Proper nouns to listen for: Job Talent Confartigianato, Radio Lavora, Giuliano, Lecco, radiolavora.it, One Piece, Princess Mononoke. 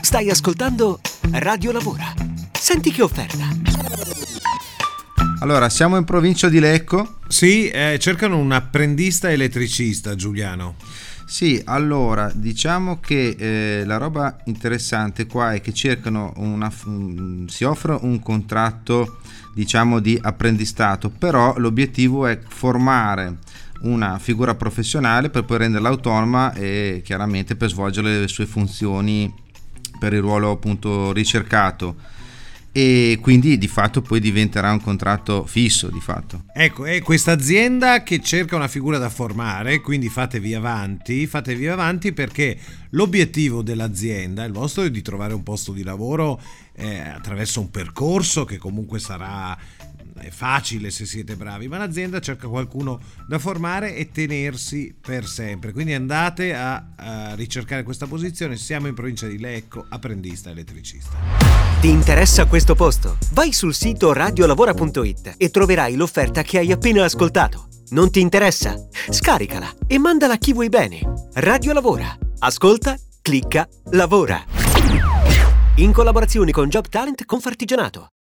Stai ascoltando Radio Lavora. Senti che offerta. Allora, siamo in provincia di Lecco. Sì, cercano un apprendista elettricista, Giuliano. Sì, allora, diciamo che la roba interessante qua è che cercano si offre un contratto, diciamo, di apprendistato, però l'obiettivo è formare una figura professionale per poi renderla autonoma e chiaramente per svolgere le sue funzioni per il ruolo appunto ricercato. E quindi di fatto poi diventerà un contratto fisso di fatto. Ecco, è questa azienda che cerca una figura da formare, quindi fatevi avanti perché l'obiettivo dell'azienda, il vostro, è di trovare un posto di lavoro attraverso un percorso che comunque sarà facile se siete bravi, ma l'azienda cerca qualcuno da formare e tenersi per sempre. Quindi andate a ricercare questa posizione. Siamo in provincia di Lecco, apprendista elettricista. Ti interessa questo posto? Vai sul sito radiolavora.it e troverai l'offerta che hai appena ascoltato. Non ti interessa? Scaricala e mandala a chi vuoi bene. Radio Lavora. Ascolta, clicca, lavora. In collaborazione con Job Talent Confartigianato.